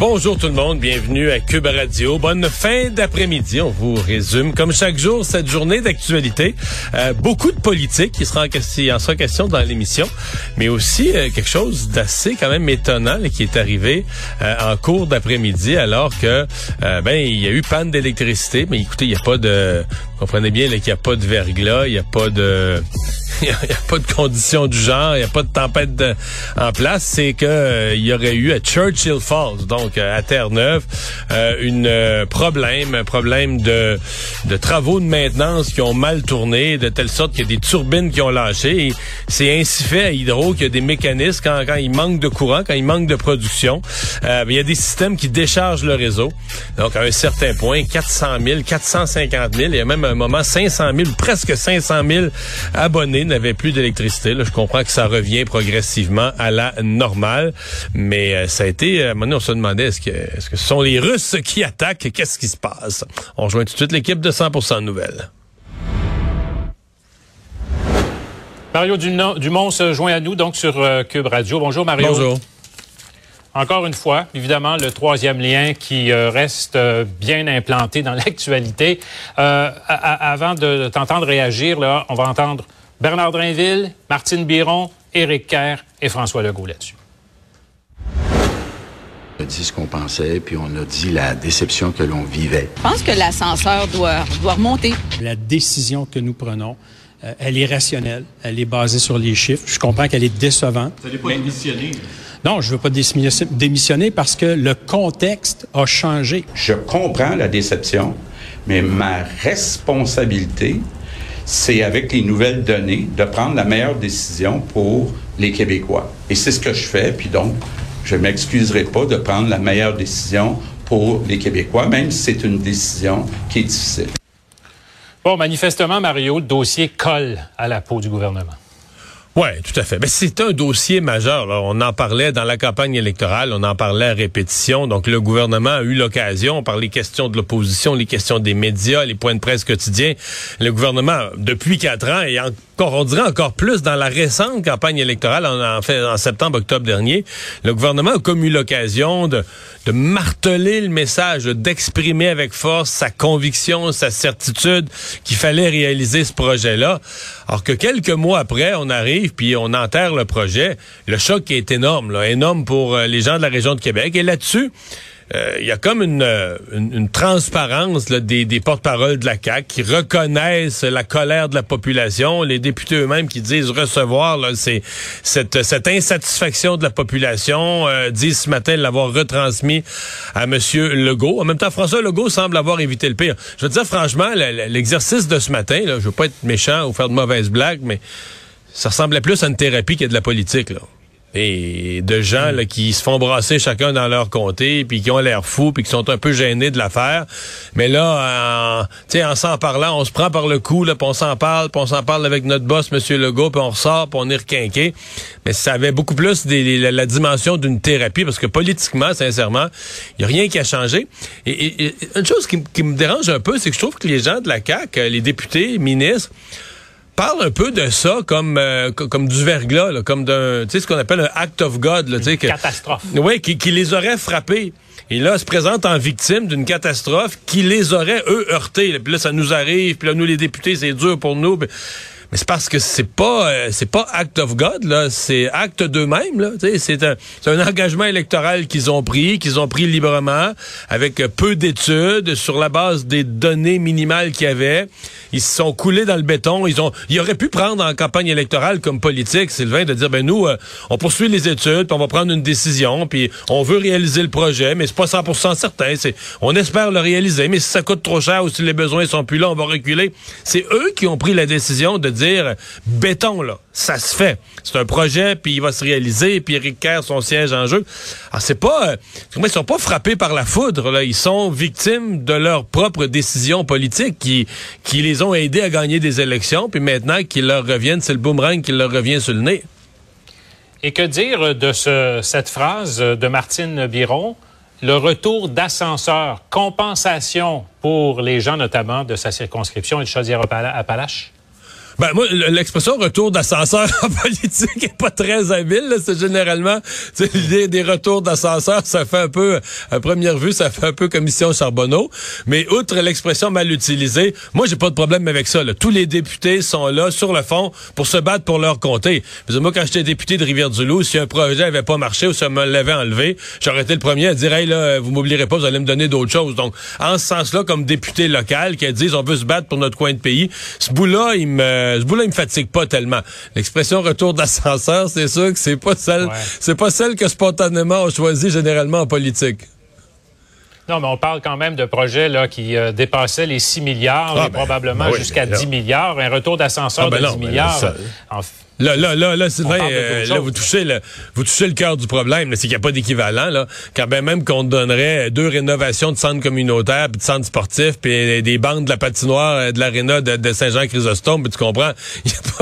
Bonjour tout le monde, bienvenue à Cube Radio. Bonne fin d'après-midi. On vous résume, comme chaque jour, cette journée d'actualité. Beaucoup de politique qui sera en question dans l'émission, mais aussi quelque chose d'assez quand même étonnant là, qui est arrivé en cours d'après-midi, alors que il y a eu panne d'électricité. Mais écoutez, il n'y a pas de... Comprenez bien là, qu'il n'y a pas de verglas, il n'y a pas de... Il n'y a pas de conditions du genre, il n'y a pas de tempête en place. C'est que il y aurait eu à Churchill Falls, donc à Terre-Neuve, un problème de travaux de maintenance qui ont mal tourné, de telle sorte qu'il y a des turbines qui ont lâché. Et c'est ainsi fait à Hydro qu'il y a des mécanismes quand il manque de courant, quand il manque de production. Il y a des systèmes qui déchargent le réseau. Donc à un certain point, 400 000, 450 000, il y a même un moment 500 000, presque 500 000 abonnés n'avait plus d'électricité. Là, je comprends que ça revient progressivement à la normale, mais ça a été... À un moment donné, on se demandait, est-ce que ce sont les Russes qui attaquent? Qu'est-ce qui se passe? On rejoint tout de suite l'équipe de 100% Nouvelles. Mario Dumont se joint à nous, donc, sur Cube Radio. Bonjour, Mario. Bonjour. Encore une fois, évidemment, le troisième lien qui reste bien implanté dans l'actualité. Avant de t'entendre réagir, là, on va entendre Bernard Drainville, Martine Biron, Éric Kerr et François Legault là-dessus. On a dit ce qu'on pensait, puis on a dit la déception que l'on vivait. Je pense que l'ascenseur doit remonter. La décision que nous prenons, elle est rationnelle, elle est basée sur les chiffres. Je comprends qu'elle est décevante. Vous n'allez pas démissionner? Non, je ne veux pas démissionner parce que le contexte a changé. Je comprends la déception, mais ma responsabilité... c'est avec les nouvelles données de prendre la meilleure décision pour les Québécois. Et c'est ce que je fais, puis donc, je ne m'excuserai pas de prendre la meilleure décision pour les Québécois, même si c'est une décision qui est difficile. Bon, manifestement, Mario, le dossier colle à la peau du gouvernement. Ouais, tout à fait. Mais c'est un dossier majeur, là. On en parlait dans la campagne électorale, on en parlait à répétition. Donc, le gouvernement a eu l'occasion, par les questions de l'opposition, les questions des médias, les points de presse quotidiens. Le gouvernement, depuis 4 ans, et encore, on dirait encore plus dans la récente campagne électorale, en septembre-octobre dernier, le gouvernement a comme eu l'occasion de marteler le message, d'exprimer avec force sa conviction, sa certitude qu'il fallait réaliser ce projet-là. Alors que quelques mois après, on arrive puis on enterre le projet. Le choc est énorme, là, énorme pour les gens de la région de Québec. Et là-dessus, il y a comme une transparence là, des porte-paroles de la CAQ qui reconnaissent la colère de la population, les députés eux-mêmes qui disent recevoir là, cette insatisfaction de la population, disent ce matin l'avoir retransmis à M. Legault. En même temps, François Legault semble avoir évité le pire. Je veux dire franchement, l'exercice de ce matin, là, je veux pas être méchant ou faire de mauvaises blagues, mais ça ressemblait plus à une thérapie qu'à de la politique, là. Et de gens là, qui se font brasser chacun dans leur comté, puis qui ont l'air fous, puis qui sont un peu gênés de l'affaire. Mais là, en s'en parlant, on se prend par le cou, là, puis on s'en parle avec notre boss, M. Legault, puis on ressort, puis on est requinqué. Mais ça avait beaucoup plus la dimension d'une thérapie, parce que politiquement, sincèrement, il n'y a rien qui a changé. Et une chose qui me dérange un peu, c'est que je trouve que les gens de la CAQ, les députés, ministres, parle un peu de ça comme du verglas, là, comme d'un, tu sais, ce qu'on appelle un act of God, là, tu sais, catastrophe. Oui, qui les aurait frappés. Et là, se présente en victime d'une catastrophe qui les aurait, eux, heurtés. Là. Puis là, ça nous arrive. Puis là, nous, les députés, c'est dur pour nous. Puis... mais c'est parce que c'est pas act of God, là, c'est acte d'eux-mêmes, là. Tu sais, c'est un engagement électoral qu'ils ont pris librement, avec peu d'études, sur la base des données minimales qu'il y avait. Ils se sont coulés dans le béton. Ils auraient pu prendre en campagne électorale comme politique, Sylvain, de dire, nous, on poursuit les études, puis on va prendre une décision, puis on veut réaliser le projet, mais c'est pas 100% certain. On espère le réaliser, mais si ça coûte trop cher ou si les besoins sont plus là, on va reculer. C'est eux qui ont pris la décision de dire dire, béton, là, ça se fait. C'est un projet, puis il va se réaliser, puis Éric Kerr, son siège en jeu. Alors, c'est pas... ils sont pas frappés par la foudre, là. Ils sont victimes de leurs propres décisions politiques qui les ont aidés à gagner des élections, puis maintenant qu'ils leur reviennent, c'est le boomerang qui leur revient sur le nez. Et que dire de cette phrase de Martine Biron? Le retour d'ascenseur, compensation pour les gens notamment de sa circonscription et de Chaudière-Appalaches? Ben moi, l'expression retour d'ascenseur en politique est pas très habile, là. C'est généralement, tu sais, l'idée des retours d'ascenseur, ça fait un peu, à première vue, ça fait un peu commission Charbonneau. Mais outre l'expression mal utilisée, moi, j'ai pas de problème avec ça, là. Tous les députés sont là, sur le fond, pour se battre pour leur comté. Moi, quand j'étais député de Rivière-du-Loup, si un projet avait pas marché ou si on me l'avait enlevé, j'aurais été le premier à dire, hey, là, vous m'oublierez pas, vous allez me donner d'autres choses. Donc, en ce sens-là, comme député local, qui disent, on veut se battre pour notre coin de pays, ce bout-là, il me fatigue pas tellement. L'expression retour d'ascenseur, c'est sûr que c'est pas celle que spontanément on choisit généralement en politique. Non, mais on parle quand même de projets là, qui dépassaient les 6 milliards et probablement jusqu'à 10 milliards. Un retour d'ascenseur de 10 milliards. Là, Sylvain, vous touchez le cœur du problème. Là, c'est qu'il n'y a pas d'équivalent. Là, quand même qu'on te donnerait 2 rénovations de centres communautaires, puis de centres sportifs, puis des bandes de la patinoire, de l'aréna de Saint-Jean-Chrysostome, puis tu comprends, y a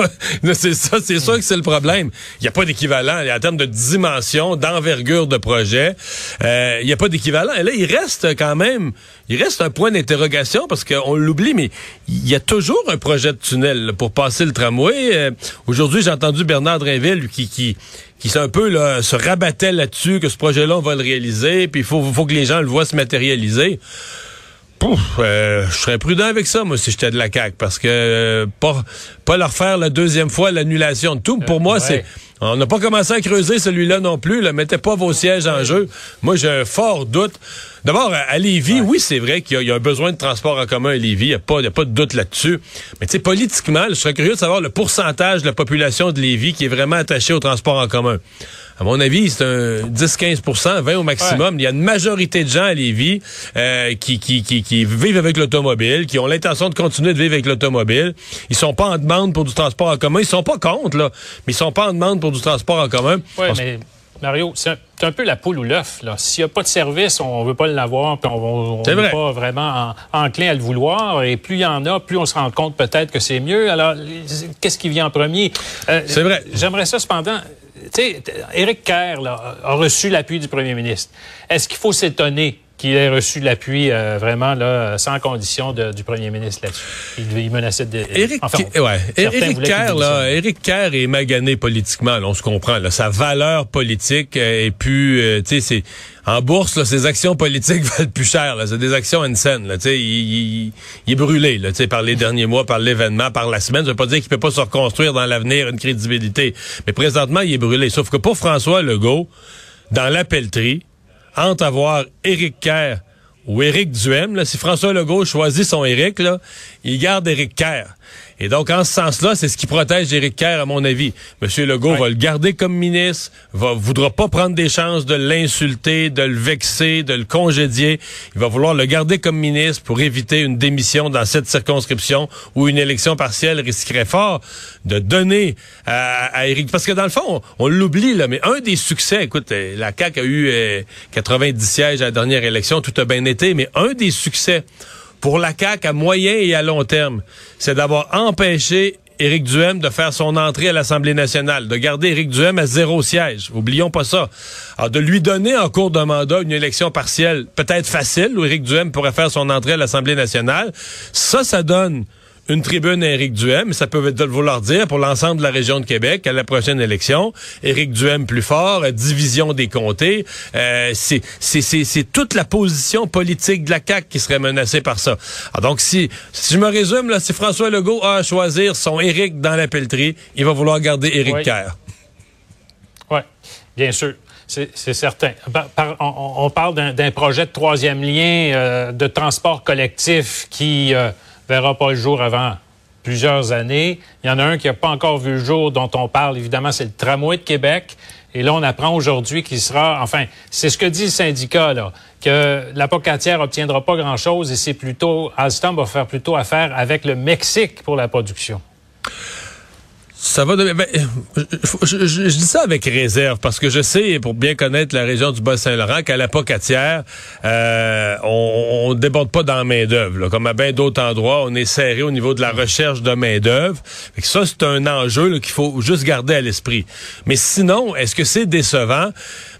pas... c'est sûr que c'est le problème. Il n'y a pas d'équivalent. En termes de dimension, d'envergure de projet, il n'y a pas d'équivalent. Et là, il reste un point d'interrogation, parce qu'on l'oublie, mais il y a toujours un projet de tunnel là, pour passer le tramway. Aujourd'hui, j'ai entendu Bernard Drainville qui un peu là, se rabattait là-dessus, que ce projet-là, on va le réaliser, puis il faut que les gens le voient se matérialiser. Je serais prudent avec ça, moi, si j'étais de la CAQ, parce que pas leur faire la deuxième fois l'annulation de tout. Pour moi, c'est... On n'a pas commencé à creuser celui-là non plus. Là, mettez pas vos sièges en jeu. Moi, j'ai un fort doute. D'abord, à Lévis, oui, c'est vrai qu'il y a un besoin de transport en commun à Lévis. Il n'y a pas de doute là-dessus. Mais tu sais, politiquement, je serais curieux de savoir le pourcentage de la population de Lévis qui est vraiment attachée au transport en commun. À mon avis, c'est un 10-15%, 20 au maximum. Il y a une majorité de gens à Lévis qui vivent avec l'automobile, qui ont l'intention de continuer de vivre avec l'automobile. Ils sont pas en demande pour du transport en commun. Ils sont pas contre, là, mais ils sont pas en demande pour du transport en commun. Oui, mais Mario, c'est un peu la poule ou l'œuf. S'il n'y a pas de service, on ne veut pas l'avoir, puis on n'est pas vraiment enclin à le vouloir. Et plus il y en a, plus on se rend compte peut-être que c'est mieux. Alors, qu'est-ce qui vient en premier? C'est vrai. J'aimerais ça, cependant... Tu sais, Éric Kerr là, a reçu l'appui du premier ministre. Est-ce qu'il faut s'étonner qu'il ait reçu l'appui vraiment là, sans condition du premier ministre là-dessus? Il menaçait de... Éric Kerr est magané politiquement, là, on se comprend. Là, sa valeur politique est plus... tu sais, c'est... En bourse, là, ses actions politiques valent plus cher. Là. C'est des actions une scène. Il est brûlé là, par les derniers mois, par l'événement, par la semaine. Je veux pas dire qu'il peut pas se reconstruire dans l'avenir une crédibilité. Mais présentement, il est brûlé. Sauf que pour François Legault, dans la pelleterie, entre avoir Éric Caire ou Éric Duhaime, là, si François Legault choisit son Éric, là, il garde Éric Caire. Et donc, en ce sens-là, c'est ce qui protège Éric Kerr, à mon avis. Monsieur Legault va le garder comme ministre, voudra pas prendre des chances de l'insulter, de le vexer, de le congédier. Il va vouloir le garder comme ministre pour éviter une démission dans cette circonscription où une élection partielle risquerait fort de donner à Éric. Parce que dans le fond, on l'oublie, là, mais un des succès, écoute, la CAQ a eu 90 sièges à la dernière élection, tout a bien été, mais un des succès pour la CAQ à moyen et à long terme, c'est d'avoir empêché Éric Duhaime de faire son entrée à l'Assemblée nationale, de garder Éric Duhaime à 0 siège. Oublions pas ça. Alors, de lui donner en cours de mandat une élection partielle peut-être facile, où Éric Duhaime pourrait faire son entrée à l'Assemblée nationale, ça donne une tribune à Éric Duhaime. Ça peut vouloir dire, pour l'ensemble de la région de Québec, à la prochaine élection, Éric Duhaime plus fort, division des comtés. C'est toute la position politique de la CAQ qui serait menacée par ça. Alors donc, si je me résume, là, si François Legault a à choisir son Éric dans la pelleterie, il va vouloir garder Éric Caire. Oui, bien sûr. C'est certain. On parle d'un projet de troisième lien de transport collectif qui... verra pas le jour avant plusieurs années. Il y en a un qui n'a pas encore vu le jour dont on parle, évidemment, c'est le tramway de Québec. Et là, on apprend aujourd'hui qu'il sera... Enfin, c'est ce que dit le syndicat, là, que la Pocatière n'obtiendra pas grand-chose et c'est plutôt... Alstom va faire plutôt affaire avec le Mexique pour la production. Ça va de... je dis ça avec réserve parce que je sais, pour bien connaître la région du Bas-Saint-Laurent, qu'à La Pocatière, on déborde pas dans la main-d'œuvre. Comme à bien d'autres endroits, on est serré au niveau de la recherche de main-d'œuvre. Ça, c'est un enjeu là, qu'il faut juste garder à l'esprit. Mais sinon, est-ce que c'est décevant?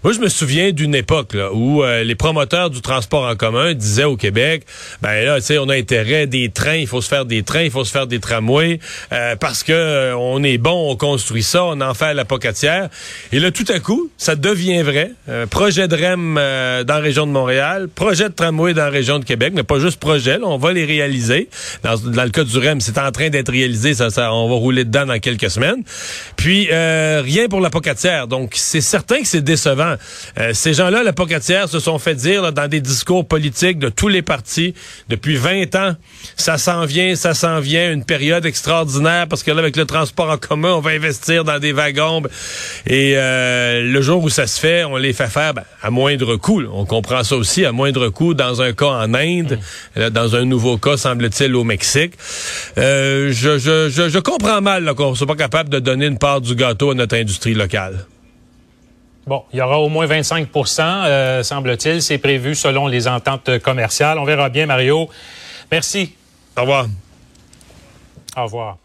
Moi, je me souviens d'une époque là, où les promoteurs du transport en commun disaient au Québec, ben là, tu sais, on a intérêt des trains, il faut se faire des trains, il faut se faire des tramways, parce que on est bon, on construit ça, on en fait à La Pocatière. Et là, tout à coup, ça devient vrai. Projet de REM dans la région de Montréal, projet de tramway dans la région de Québec, mais pas juste projet, là, on va les réaliser. Dans le cas du REM, c'est en train d'être réalisé, ça, on va rouler dedans dans quelques semaines. Puis, rien pour La Pocatière. Donc, c'est certain que c'est décevant. Ces gens-là, La Pocatière, se sont fait dire là, dans des discours politiques de tous les partis depuis 20 ans, ça s'en vient, une période extraordinaire parce que là, avec le transport en commun, on va investir dans des wagons. Et le jour où ça se fait, on les fait faire à moindre coût. Là. On comprend ça aussi, à moindre coût, dans un cas en Inde, là, dans un nouveau cas, semble-t-il, au Mexique. Je comprends mal là, qu'on ne soit pas capable de donner une part du gâteau à notre industrie locale. Bon, il y aura au moins 25 %, semble-t-il. C'est prévu selon les ententes commerciales. On verra bien, Mario. Merci. Au revoir. Au revoir.